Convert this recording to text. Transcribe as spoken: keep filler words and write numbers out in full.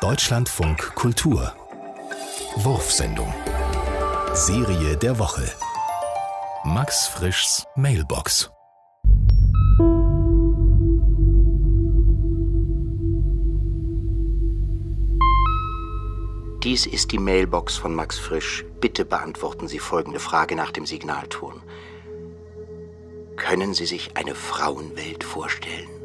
Deutschlandfunk Kultur. Wurfsendung. Serie der Woche. Max Frischs Mailbox. Dies ist die Mailbox von Max Frisch. Bitte beantworten Sie folgende Frage nach dem Signalton. Können Sie sich eine Frauenwelt vorstellen?